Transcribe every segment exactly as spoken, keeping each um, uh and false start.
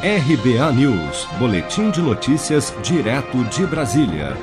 R B A News, boletim de notícias direto de Brasília.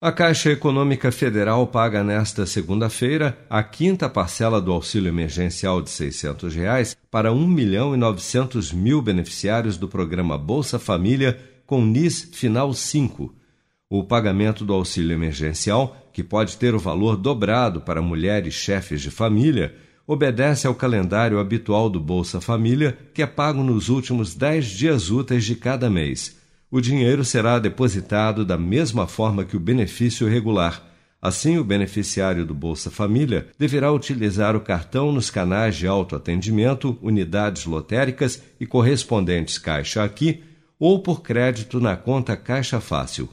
A Caixa Econômica Federal paga nesta segunda-feira a quinta parcela do auxílio emergencial de seiscentos reais para um milhão e novecentos mil beneficiários do programa Bolsa Família com N I S Final cinco. O pagamento do auxílio emergencial, que pode ter o valor dobrado para mulheres chefes de família, obedece ao calendário habitual do Bolsa Família, que é pago nos últimos dez dias úteis de cada mês. O dinheiro será depositado da mesma forma que o benefício regular. Assim, o beneficiário do Bolsa Família deverá utilizar o cartão nos canais de autoatendimento, unidades lotéricas e correspondentes Caixa Aqui, ou por crédito na conta Caixa Fácil.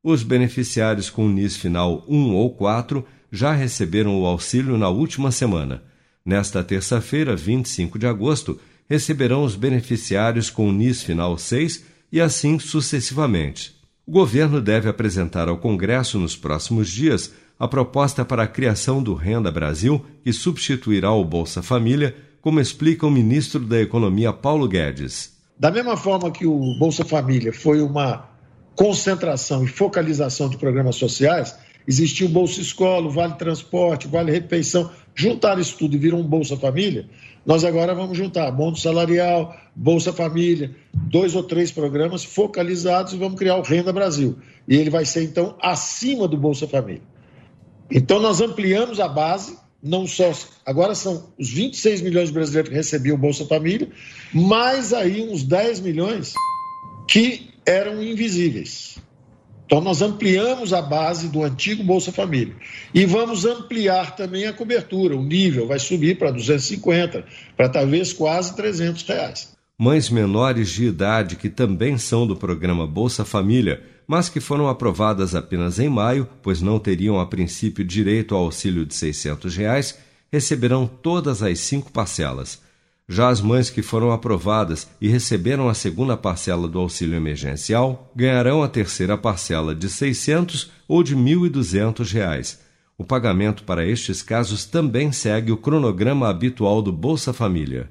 Os beneficiários com N I S final um ou quatro já receberam o auxílio na última semana. Nesta terça-feira, vinte e cinco de agosto, receberão os beneficiários com o N I S final seis e assim sucessivamente. O governo deve apresentar ao Congresso nos próximos dias a proposta para a criação do Renda Brasil, que substituirá o Bolsa Família, como explica o ministro da Economia, Paulo Guedes. Da mesma forma que o Bolsa Família foi uma concentração e focalização de programas sociais, existiu o Bolsa Escola, o Vale Transporte, o Vale Refeição. Juntar isso tudo e viram um Bolsa Família, nós agora vamos juntar abono salarial, Bolsa Família, dois ou três programas focalizados e vamos criar o Renda Brasil. E ele vai ser, então, acima do Bolsa Família. Então, nós ampliamos a base, não só... Agora são os vinte e seis milhões de brasileiros que recebiam o Bolsa Família, mais aí uns dez milhões que eram invisíveis. Então, nós ampliamos a base do antigo Bolsa Família e vamos ampliar também a cobertura, o nível vai subir para duzentos e cinquenta, para talvez quase trezentos reais. Mães menores de idade que também são do programa Bolsa Família, mas que foram aprovadas apenas em maio, pois não teriam a princípio direito ao auxílio de seiscentos reais, receberão todas as cinco parcelas. Já as mães que foram aprovadas e receberam a segunda parcela do auxílio emergencial ganharão a terceira parcela de seiscentos reais ou de mil e duzentos reais. O pagamento para estes casos também segue o cronograma habitual do Bolsa Família.